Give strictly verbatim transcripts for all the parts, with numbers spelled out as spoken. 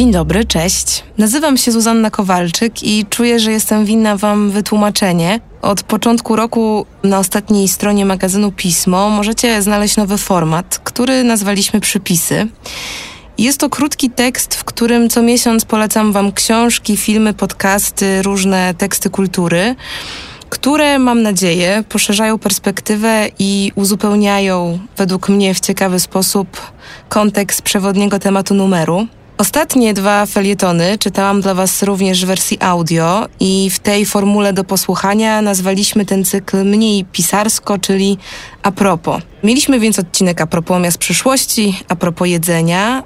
Dzień dobry, cześć. Nazywam się Zuzanna Kowalczyk i czuję, że jestem winna wam wytłumaczenie. Od początku roku na ostatniej stronie magazynu Pismo możecie znaleźć nowy format, który nazwaliśmy Przypisy. Jest to krótki tekst, w którym co miesiąc polecam wam książki, filmy, podcasty, różne teksty kultury, które, mam nadzieję, poszerzają perspektywę i uzupełniają, według mnie w ciekawy sposób, kontekst przewodniego tematu numeru. Ostatnie dwa felietony czytałam dla was również w wersji audio i w tej formule do posłuchania nazwaliśmy ten cykl mniej pisarsko, czyli a propos. Mieliśmy więc odcinek a propos miast przyszłości, a propos jedzenia,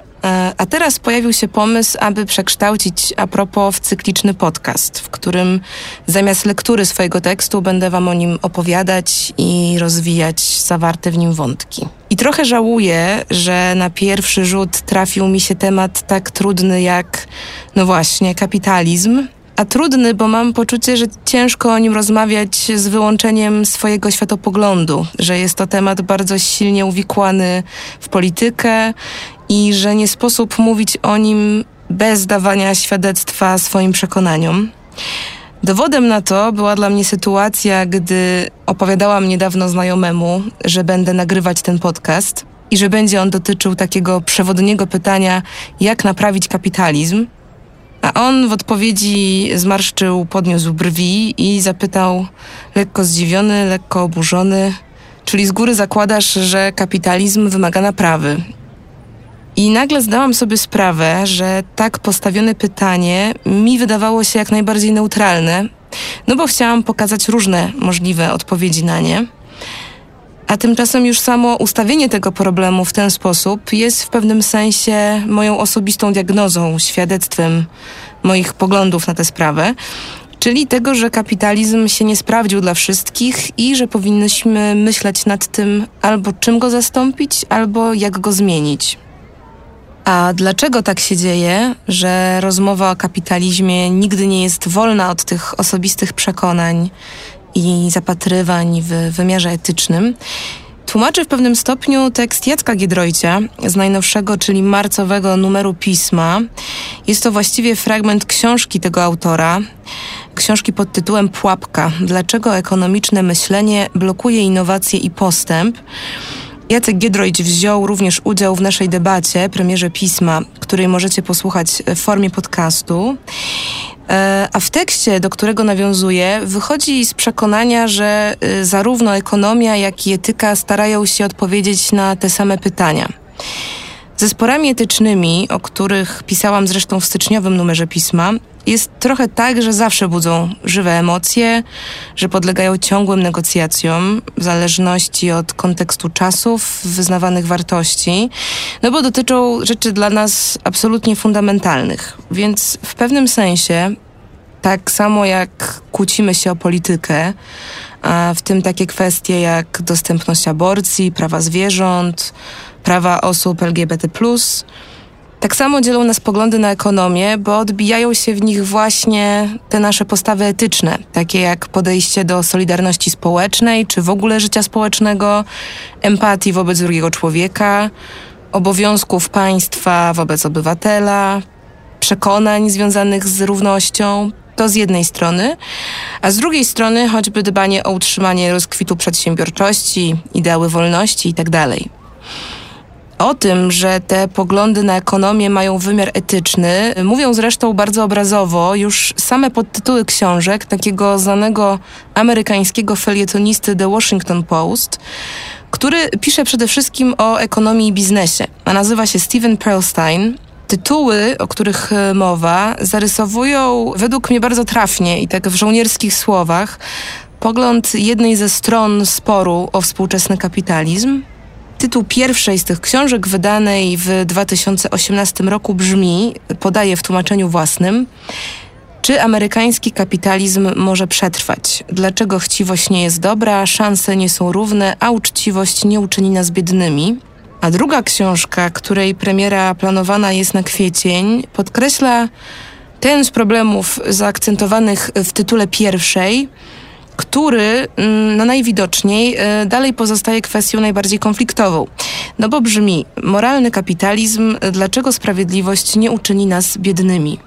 a teraz pojawił się pomysł, aby przekształcić a propos w cykliczny podcast, w którym zamiast lektury swojego tekstu będę wam o nim opowiadać i rozwijać zawarte w nim wątki. I trochę żałuję, że na pierwszy rzut trafił mi się temat tak trudny jak, no właśnie, kapitalizm. A trudny, bo mam poczucie, że ciężko o nim rozmawiać z wyłączeniem swojego światopoglądu, że jest to temat bardzo silnie uwikłany w politykę i że nie sposób mówić o nim bez dawania świadectwa swoim przekonaniom. Dowodem na to była dla mnie sytuacja, gdy opowiadałam niedawno znajomemu, że będę nagrywać ten podcast i że będzie on dotyczył takiego przewodniego pytania, jak naprawić kapitalizm, a on w odpowiedzi zmarszczył, podniósł brwi i zapytał, lekko zdziwiony, lekko oburzony, czyli z góry zakładasz, że kapitalizm wymaga naprawy. I nagle zdałam sobie sprawę, że tak postawione pytanie mi wydawało się jak najbardziej neutralne, no bo chciałam pokazać różne możliwe odpowiedzi na nie. A tymczasem już samo ustawienie tego problemu w ten sposób jest w pewnym sensie moją osobistą diagnozą, świadectwem moich poglądów na tę sprawę, czyli tego, że kapitalizm się nie sprawdził dla wszystkich i że powinnyśmy myśleć nad tym albo czym go zastąpić, albo jak go zmienić. A dlaczego tak się dzieje, że rozmowa o kapitalizmie nigdy nie jest wolna od tych osobistych przekonań i zapatrywań w wymiarze etycznym, tłumaczy w pewnym stopniu tekst Jacka Giedrojcia z najnowszego, czyli marcowego numeru Pisma. Jest to właściwie fragment książki tego autora, książki pod tytułem Pułapka. Dlaczego ekonomiczne myślenie blokuje innowacje i postęp? Jacek Giedrojć wziął również udział w naszej debacie, premierze Pisma, której możecie posłuchać w formie podcastu. A w tekście, do którego nawiązuję, wychodzi z przekonania, że zarówno ekonomia, jak i etyka starają się odpowiedzieć na te same pytania. Ze sporami etycznymi, o których pisałam zresztą w styczniowym numerze Pisma, jest trochę tak, że zawsze budzą żywe emocje, że podlegają ciągłym negocjacjom w zależności od kontekstu czasów, wyznawanych wartości, no bo dotyczą rzeczy dla nas absolutnie fundamentalnych. Więc w pewnym sensie, tak samo jak kłócimy się o politykę, a w tym takie kwestie jak dostępność aborcji, prawa zwierząt, prawa osób L G B T plus, tak samo dzielą nas poglądy na ekonomię, bo odbijają się w nich właśnie te nasze postawy etyczne, takie jak podejście do solidarności społecznej, czy w ogóle życia społecznego, empatii wobec drugiego człowieka, obowiązków państwa wobec obywatela, przekonań związanych z równością. To z jednej strony, a z drugiej strony choćby dbanie o utrzymanie rozkwitu przedsiębiorczości, ideały wolności itd. O tym, że te poglądy na ekonomię mają wymiar etyczny, mówią zresztą bardzo obrazowo już same podtytuły książek takiego znanego amerykańskiego felietonisty The Washington Post, który pisze przede wszystkim o ekonomii i biznesie, a nazywa się Steven Pearlstein. Tytuły, o których mowa, zarysowują według mnie bardzo trafnie i tak w żołnierskich słowach pogląd jednej ze stron sporu o współczesny kapitalizm. Tytuł pierwszej z tych książek, wydanej w dwa tysiące osiemnastym roku, brzmi, podaję w tłumaczeniu własnym, czy amerykański kapitalizm może przetrwać? Dlaczego chciwość nie jest dobra, szanse nie są równe, a uczciwość nie uczyni nas biednymi? A druga książka, której premiera planowana jest na kwiecień, podkreśla ten z problemów zaakcentowanych w tytule pierwszej, który no najwidoczniej dalej pozostaje kwestią najbardziej konfliktową. No bo brzmi: moralny kapitalizm, dlaczego sprawiedliwość nie uczyni nas biednymi?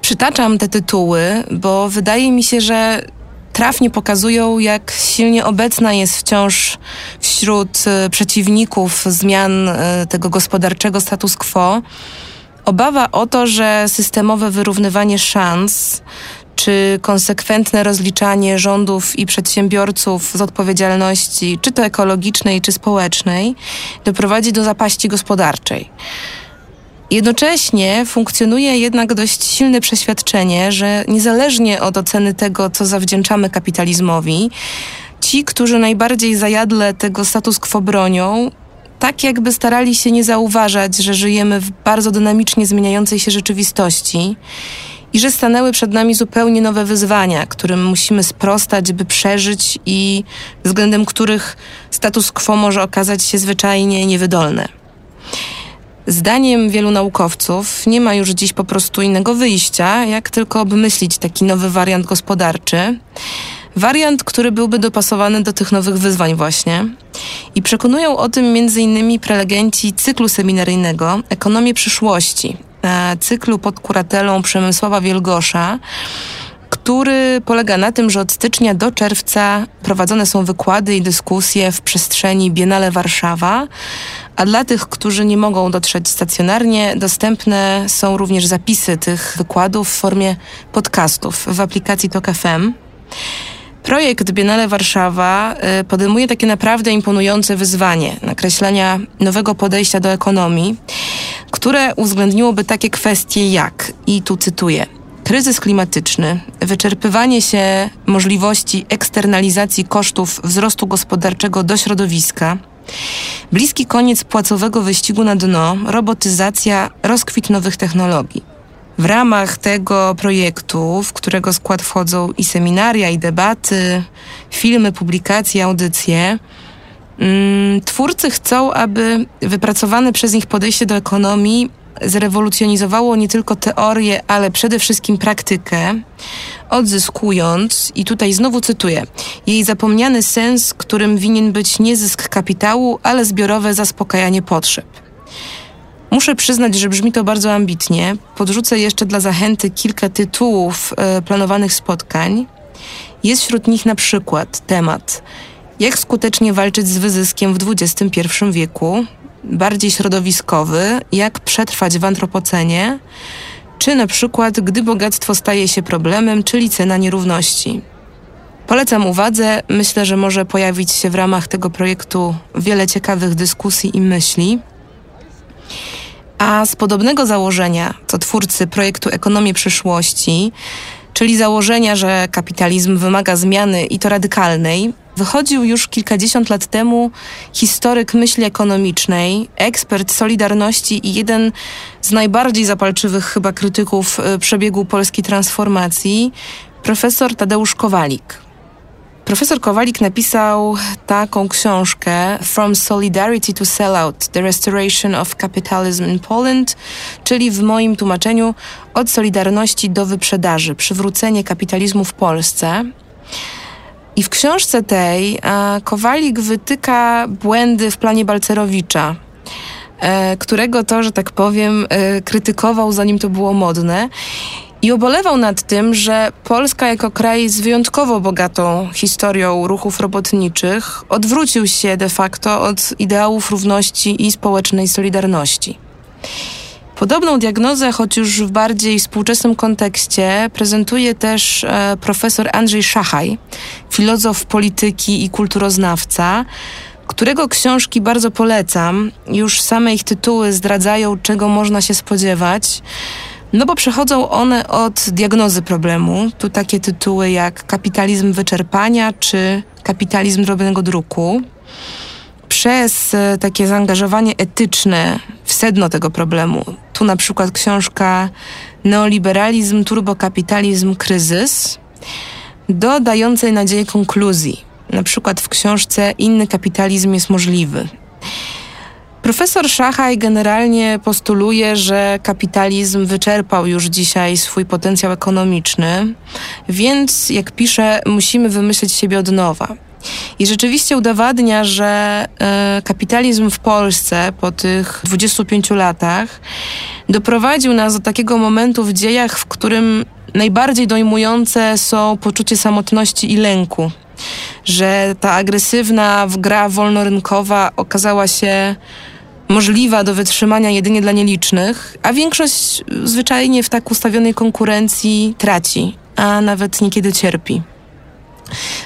Przytaczam te tytuły, bo wydaje mi się, że trafnie pokazują, jak silnie obecna jest wciąż wśród przeciwników zmian tego gospodarczego status quo obawa o to, że systemowe wyrównywanie szans czy konsekwentne rozliczanie rządów i przedsiębiorców z odpowiedzialności, czy to ekologicznej, czy społecznej, doprowadzi do zapaści gospodarczej. Jednocześnie funkcjonuje jednak dość silne przeświadczenie, że niezależnie od oceny tego, co zawdzięczamy kapitalizmowi, ci, którzy najbardziej zajadle tego status quo bronią, tak jakby starali się nie zauważać, że żyjemy w bardzo dynamicznie zmieniającej się rzeczywistości i że stanęły przed nami zupełnie nowe wyzwania, którym musimy sprostać, by przeżyć i względem których status quo może okazać się zwyczajnie niewydolne. Zdaniem wielu naukowców nie ma już dziś po prostu innego wyjścia, jak tylko obmyślić taki nowy wariant gospodarczy. Wariant, który byłby dopasowany do tych nowych wyzwań właśnie. I przekonują o tym między innymi prelegenci cyklu seminaryjnego Ekonomie przyszłości, cyklu pod kuratelą Przemysława Wielgosza, który polega na tym, że od stycznia do czerwca prowadzone są wykłady i dyskusje w przestrzeni Biennale Warszawa, a dla tych, którzy nie mogą dotrzeć stacjonarnie, dostępne są również zapisy tych wykładów w formie podcastów w aplikacji Tok F M. Projekt Biennale Warszawa podejmuje takie naprawdę imponujące wyzwanie nakreślenia nowego podejścia do ekonomii, które uwzględniłoby takie kwestie jak, i tu cytuję, kryzys klimatyczny, wyczerpywanie się możliwości eksternalizacji kosztów wzrostu gospodarczego do środowiska, bliski koniec płacowego wyścigu na dno, robotyzacja, rozkwit nowych technologii. W ramach tego projektu, w którego skład wchodzą i seminaria, i debaty, filmy, publikacje, audycje, twórcy chcą, aby wypracowane przez nich podejście do ekonomii zrewolucjonizowało nie tylko teorię, ale przede wszystkim praktykę, odzyskując, i tutaj znowu cytuję, jej zapomniany sens, którym winien być nie zysk kapitału, ale zbiorowe zaspokajanie potrzeb. Muszę przyznać, że brzmi to bardzo ambitnie. Podrzucę jeszcze dla zachęty kilka tytułów planowanych spotkań. Jest wśród nich na przykład temat: jak skutecznie walczyć z wyzyskiem w dwudziestym pierwszym wieku, bardziej środowiskowy, jak przetrwać w antropocenie, czy na przykład gdy bogactwo staje się problemem, czyli cena nierówności. Polecam uwadze, myślę, że może pojawić się w ramach tego projektu wiele ciekawych dyskusji i myśli. A z podobnego założenia, co twórcy projektu Ekonomie przyszłości, czyli założenia, że kapitalizm wymaga zmiany i to radykalnej, wychodził już kilkadziesiąt lat temu historyk myśli ekonomicznej, ekspert Solidarności i jeden z najbardziej zapalczywych chyba krytyków przebiegu polskiej transformacji, profesor Tadeusz Kowalik. Profesor Kowalik napisał taką książkę From Solidarity to Sellout, The Restoration of Capitalism in Poland, czyli w moim tłumaczeniu Od Solidarności do Wyprzedaży, Przywrócenie Kapitalizmu w Polsce. I w książce tej Kowalik wytyka błędy w planie Balcerowicza, którego to, że tak powiem, krytykował, zanim to było modne. I obolewał nad tym, że Polska jako kraj z wyjątkowo bogatą historią ruchów robotniczych odwrócił się de facto od ideałów równości i społecznej solidarności. Podobną diagnozę, choć już w bardziej współczesnym kontekście, prezentuje też profesor Andrzej Szachaj, filozof polityki i kulturoznawca, którego książki bardzo polecam. Już same ich tytuły zdradzają, czego można się spodziewać. No bo przechodzą one od diagnozy problemu. Tu takie tytuły jak kapitalizm wyczerpania czy kapitalizm drobnego druku. Przez takie zaangażowanie etyczne w sedno tego problemu. Tu na przykład książka Neoliberalizm, turbokapitalizm, kryzys. Do dającej nadzieję konkluzji. Na przykład w książce Inny kapitalizm jest możliwy. Profesor Szachaj generalnie postuluje, że kapitalizm wyczerpał już dzisiaj swój potencjał ekonomiczny, więc, jak pisze, musimy wymyśleć siebie od nowa. I rzeczywiście udowadnia, że y, kapitalizm w Polsce po tych dwudziestu pięciu latach doprowadził nas do takiego momentu w dziejach, w którym najbardziej dojmujące są poczucie samotności i lęku. Że ta agresywna gra wolnorynkowa okazała się możliwa do wytrzymania jedynie dla nielicznych, a większość zwyczajnie w tak ustawionej konkurencji traci, a nawet niekiedy cierpi.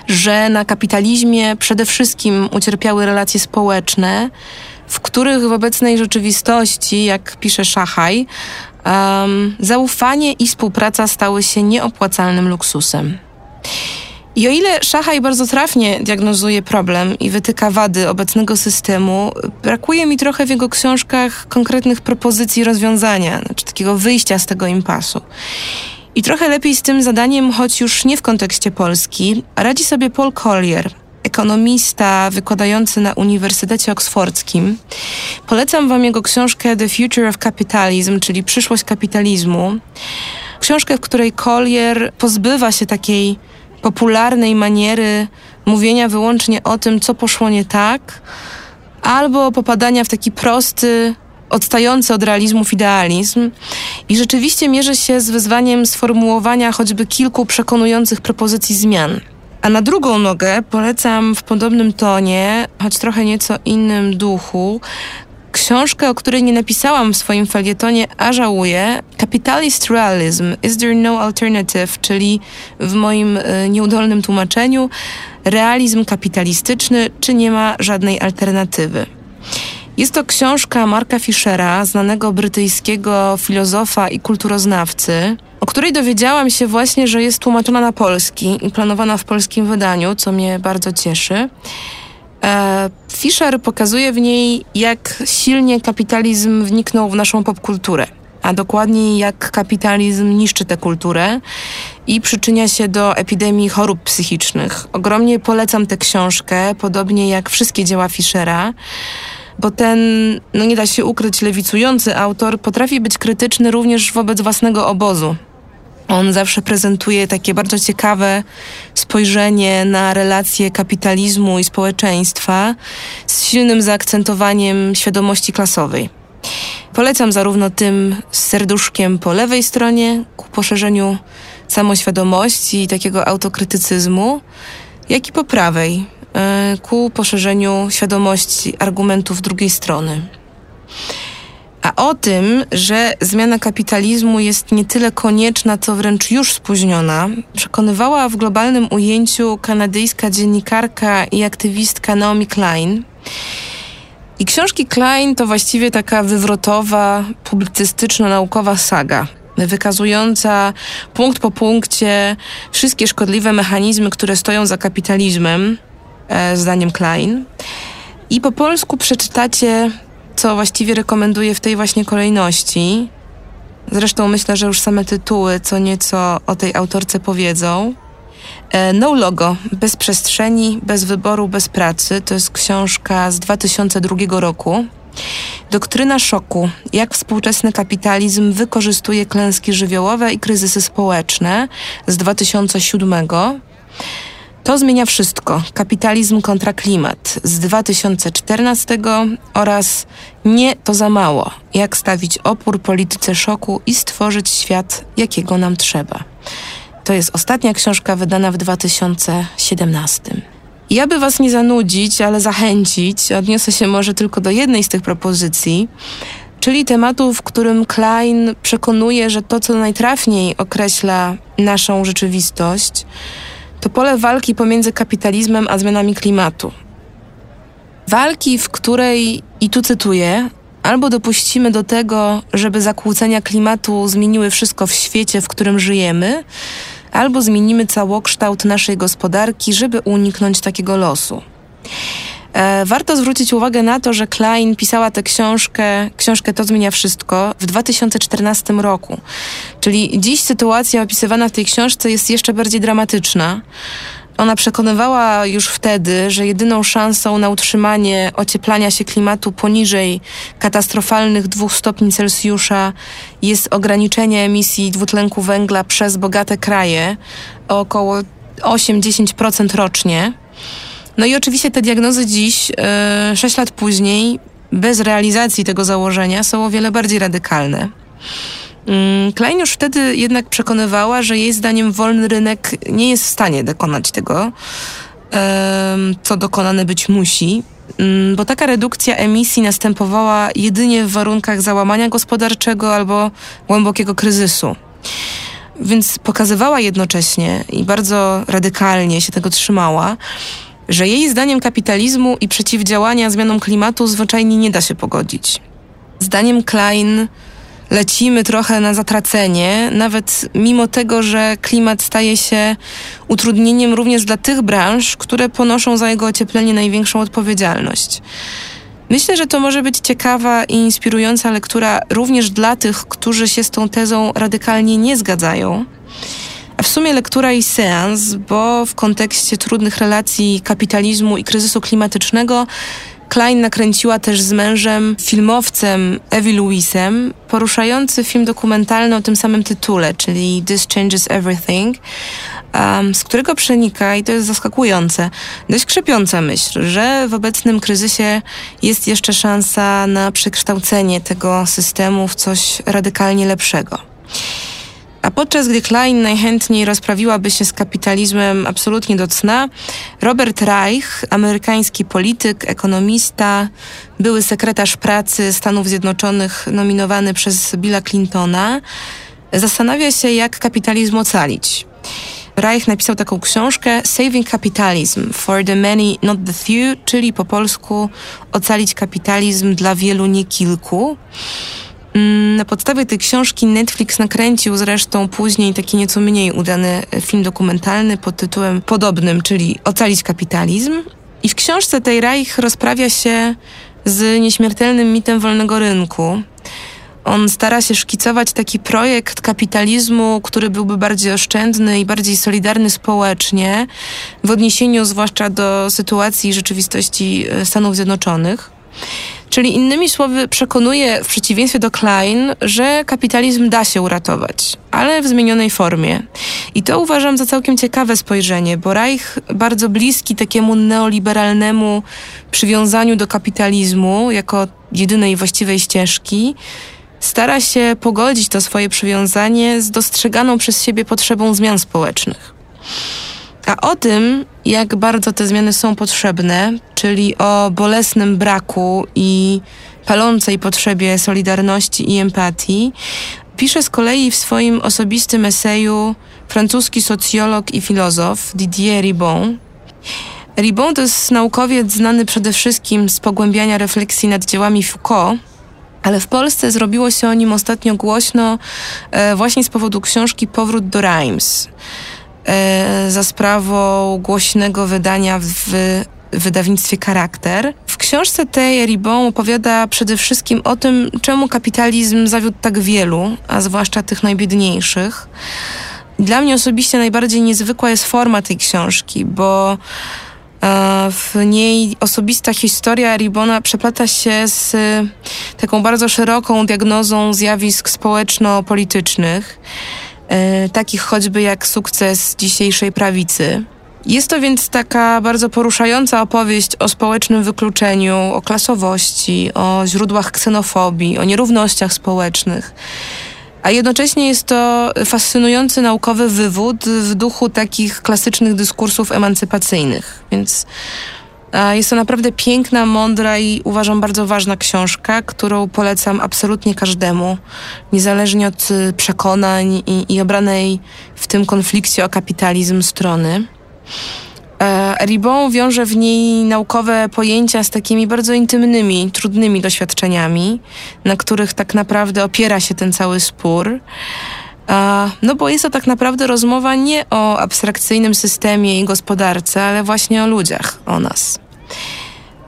Że na kapitalizmie przede wszystkim ucierpiały relacje społeczne, w których w obecnej rzeczywistości, jak pisze Szachaj, um, zaufanie i współpraca stały się nieopłacalnym luksusem. I o ile Szachaj bardzo trafnie diagnozuje problem i wytyka wady obecnego systemu, brakuje mi trochę w jego książkach konkretnych propozycji rozwiązania, znaczy takiego wyjścia z tego impasu. I trochę lepiej z tym zadaniem, choć już nie w kontekście Polski, radzi sobie Paul Collier, ekonomista wykładający na Uniwersytecie Oksfordzkim. Polecam wam jego książkę The Future of Capitalism, czyli Przyszłość kapitalizmu. Książkę, w której Collier pozbywa się takiej popularnej maniery mówienia wyłącznie o tym, co poszło nie tak, albo popadania w taki prosty, odstający od realizmów idealizm i rzeczywiście mierzy się z wyzwaniem sformułowania choćby kilku przekonujących propozycji zmian. A na drugą nogę polecam w podobnym tonie, choć trochę nieco innym duchu, książkę, o której nie napisałam w swoim felietonie, a żałuję, Capitalist Realism, Is There No Alternative, czyli w moim nieudolnym tłumaczeniu Realizm kapitalistyczny, czy nie ma żadnej alternatywy. Jest to książka Marka Fishera, znanego brytyjskiego filozofa i kulturoznawcy, o której dowiedziałam się właśnie, że jest tłumaczona na polski i planowana w polskim wydaniu, co mnie bardzo cieszy. Fisher pokazuje w niej, jak silnie kapitalizm wniknął w naszą popkulturę, a dokładniej jak kapitalizm niszczy tę kulturę i przyczynia się do epidemii chorób psychicznych. Ogromnie polecam tę książkę, podobnie jak wszystkie dzieła Fishera, bo ten, no nie da się ukryć, lewicujący autor potrafi być krytyczny również wobec własnego obozu. On zawsze prezentuje takie bardzo ciekawe spojrzenie na relacje kapitalizmu i społeczeństwa z silnym zaakcentowaniem świadomości klasowej. Polecam zarówno tym z serduszkiem po lewej stronie ku poszerzeniu samoświadomości i takiego autokrytycyzmu, jak i po prawej ku poszerzeniu świadomości argumentów drugiej strony. A o tym, że zmiana kapitalizmu jest nie tyle konieczna, co wręcz już spóźniona, przekonywała w globalnym ujęciu kanadyjska dziennikarka i aktywistka Naomi Klein. I książki Klein to właściwie taka wywrotowa, publicystyczno-naukowa saga, wykazująca punkt po punkcie wszystkie szkodliwe mechanizmy, które stoją za kapitalizmem, zdaniem Klein. I po polsku przeczytacie, co właściwie rekomenduję w tej właśnie kolejności. Zresztą myślę, że już same tytuły co nieco o tej autorce powiedzą. No logo, bez przestrzeni, bez wyboru, bez pracy. To jest książka z dwa tysiące drugiego roku. Doktryna szoku, jak współczesny kapitalizm wykorzystuje klęski żywiołowe i kryzysy społeczne z dwa tysiące siódmego. To zmienia wszystko. Kapitalizm kontra klimat z dwa tysiące czternastego oraz Nie, to za mało. Jak stawić opór polityce szoku i stworzyć świat, jakiego nam trzeba. To jest ostatnia książka wydana w dwa tysiące siedemnastym. I aby was nie zanudzić, ale zachęcić, odniosę się może tylko do jednej z tych propozycji, czyli tematu, w którym Klein przekonuje, że to, co najtrafniej określa naszą rzeczywistość, to pole walki pomiędzy kapitalizmem a zmianami klimatu. Walki, w której, i tu cytuję, albo dopuścimy do tego, żeby zakłócenia klimatu zmieniły wszystko w świecie, w którym żyjemy, albo zmienimy całokształt naszej gospodarki, żeby uniknąć takiego losu. E, warto zwrócić uwagę na to, że Klein pisała tę książkę, książkę To zmienia wszystko, w dwa tysiące czternastym roku. Czyli dziś sytuacja opisywana w tej książce jest jeszcze bardziej dramatyczna. Ona przekonywała już wtedy, że jedyną szansą na utrzymanie ocieplania się klimatu poniżej katastrofalnych dwóch stopni Celsjusza jest ograniczenie emisji dwutlenku węgla przez bogate kraje o około osiem do dziesięciu procent rocznie. No i oczywiście te diagnozy dziś, yy, sześć lat później, bez realizacji tego założenia są o wiele bardziej radykalne. Klein już wtedy jednak przekonywała, że jej zdaniem wolny rynek nie jest w stanie dokonać tego, co dokonane być musi, bo taka redukcja emisji następowała jedynie w warunkach załamania gospodarczego albo głębokiego kryzysu. Więc pokazywała jednocześnie i bardzo radykalnie się tego trzymała, że jej zdaniem kapitalizmu i przeciwdziałania zmianom klimatu zwyczajnie nie da się pogodzić. Zdaniem Klein lecimy trochę na zatracenie, nawet mimo tego, że klimat staje się utrudnieniem również dla tych branż, które ponoszą za jego ocieplenie największą odpowiedzialność. Myślę, że to może być ciekawa i inspirująca lektura również dla tych, którzy się z tą tezą radykalnie nie zgadzają. A w sumie lektura i seans, bo w kontekście trudnych relacji kapitalizmu i kryzysu klimatycznego Klein nakręciła też z mężem, filmowcem Evie Lewisem, poruszający film dokumentalny o tym samym tytule, czyli This Changes Everything, um, z którego przenika, i to jest zaskakujące, dość krzepiąca myśl, że w obecnym kryzysie jest jeszcze szansa na przekształcenie tego systemu w coś radykalnie lepszego. A podczas gdy Klein najchętniej rozprawiłaby się z kapitalizmem absolutnie do cna, Robert Reich, amerykański polityk, ekonomista, były sekretarz pracy Stanów Zjednoczonych nominowany przez Billa Clintona, zastanawia się, jak kapitalizm ocalić. Reich napisał taką książkę Saving Capitalism for the Many, Not the Few, czyli po polsku Ocalić kapitalizm dla wielu, nie kilku. Na podstawie tej książki Netflix nakręcił zresztą później taki nieco mniej udany film dokumentalny pod tytułem podobnym, czyli Ocalić kapitalizm. I w książce tej Reich rozprawia się z nieśmiertelnym mitem wolnego rynku. On stara się szkicować taki projekt kapitalizmu, który byłby bardziej oszczędny i bardziej solidarny społecznie, w odniesieniu zwłaszcza do sytuacji i rzeczywistości Stanów Zjednoczonych. Czyli innymi słowy przekonuje, w przeciwieństwie do Klein, że kapitalizm da się uratować, ale w zmienionej formie. I to uważam za całkiem ciekawe spojrzenie, bo Reich bardzo bliski takiemu neoliberalnemu przywiązaniu do kapitalizmu jako jedynej właściwej ścieżki, stara się pogodzić to swoje przywiązanie z dostrzeganą przez siebie potrzebą zmian społecznych. A o tym, jak bardzo te zmiany są potrzebne, czyli o bolesnym braku i palącej potrzebie solidarności i empatii, pisze z kolei w swoim osobistym eseju francuski socjolog i filozof Didier Ribon. Ribon to jest naukowiec znany przede wszystkim z pogłębiania refleksji nad dziełami Foucault, ale w Polsce zrobiło się o nim ostatnio głośno e, właśnie z powodu książki Powrót do Reims, za sprawą głośnego wydania w wydawnictwie Charakter. W książce tej Ribon opowiada przede wszystkim o tym, czemu kapitalizm zawiódł tak wielu, a zwłaszcza tych najbiedniejszych. Dla mnie osobiście najbardziej niezwykła jest forma tej książki, bo w niej osobista historia Ribona przeplata się z taką bardzo szeroką diagnozą zjawisk społeczno-politycznych, takich choćby jak sukces dzisiejszej prawicy. Jest to więc taka bardzo poruszająca opowieść o społecznym wykluczeniu, o klasowości, o źródłach ksenofobii, o nierównościach społecznych. A jednocześnie jest to fascynujący naukowy wywód w duchu takich klasycznych dyskursów emancypacyjnych. Więc jest to naprawdę piękna, mądra i uważam bardzo ważna książka, którą polecam absolutnie każdemu, niezależnie od przekonań i, i obranej w tym konflikcie o kapitalizm strony. Ribon wiąże w niej naukowe pojęcia z takimi bardzo intymnymi, trudnymi doświadczeniami, na których tak naprawdę opiera się ten cały spór. No bo jest to tak naprawdę rozmowa nie o abstrakcyjnym systemie i gospodarce, ale właśnie o ludziach, o nas.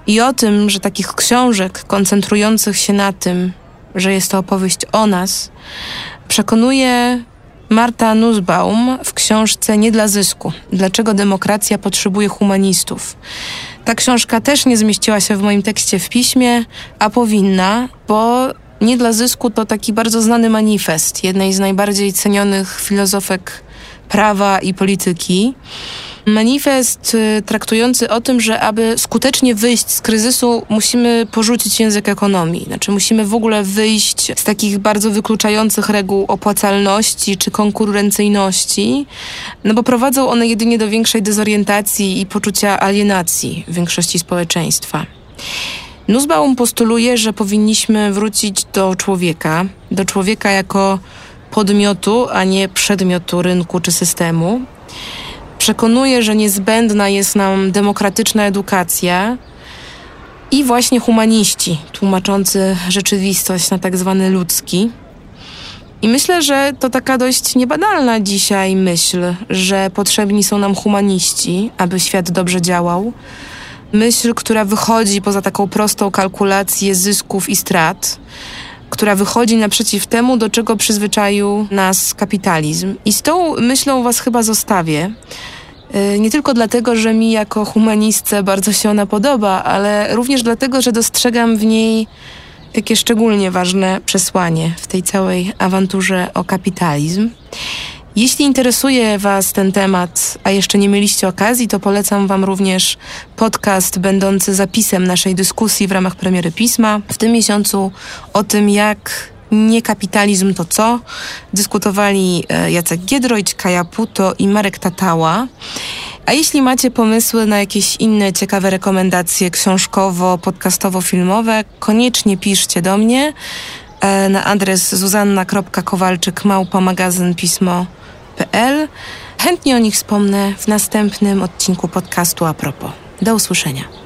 I o tym, że takich książek koncentrujących się na tym, że jest to opowieść o nas, przekonuje Marta Nussbaum w książce Nie dla zysku. Dlaczego demokracja potrzebuje humanistów? Ta książka też nie zmieściła się w moim tekście w piśmie, a powinna, bo Nie dla zysku to taki bardzo znany manifest jednej z najbardziej cenionych filozofek prawa i polityki. Manifest traktujący o tym, że aby skutecznie wyjść z kryzysu, musimy porzucić język ekonomii. Znaczy musimy w ogóle wyjść z takich bardzo wykluczających reguł opłacalności czy konkurencyjności, no bo prowadzą one jedynie do większej dezorientacji i poczucia alienacji większości społeczeństwa. Nussbaum postuluje, że powinniśmy wrócić do człowieka, do człowieka jako podmiotu, a nie przedmiotu rynku czy systemu. Przekonuje, że niezbędna jest nam demokratyczna edukacja i właśnie humaniści tłumaczący rzeczywistość na tak zwany ludzki. I myślę, że to taka dość niebanalna dzisiaj myśl, że potrzebni są nam humaniści, aby świat dobrze działał. Myśl, która wychodzi poza taką prostą kalkulację zysków i strat, która wychodzi naprzeciw temu, do czego przyzwyczaił nas kapitalizm. I z tą myślą was chyba zostawię. Nie tylko dlatego, że mi jako humanistce bardzo się ona podoba, ale również dlatego, że dostrzegam w niej takie szczególnie ważne przesłanie w tej całej awanturze o kapitalizm. Jeśli interesuje was ten temat, a jeszcze nie mieliście okazji, to polecam wam również podcast będący zapisem naszej dyskusji w ramach premiery Pisma. W tym miesiącu o tym, jak nie kapitalizm to co, dyskutowali Jacek Giedrojć, Kaja Puto i Marek Tatała. A jeśli macie pomysły na jakieś inne ciekawe rekomendacje książkowo-podcastowo-filmowe, koniecznie piszcie do mnie na adres zuzanna kropka kowalczyk małpa magazyn pismo kropka p l. Chętnie o nich wspomnę w następnym odcinku podcastu A propos. Do usłyszenia.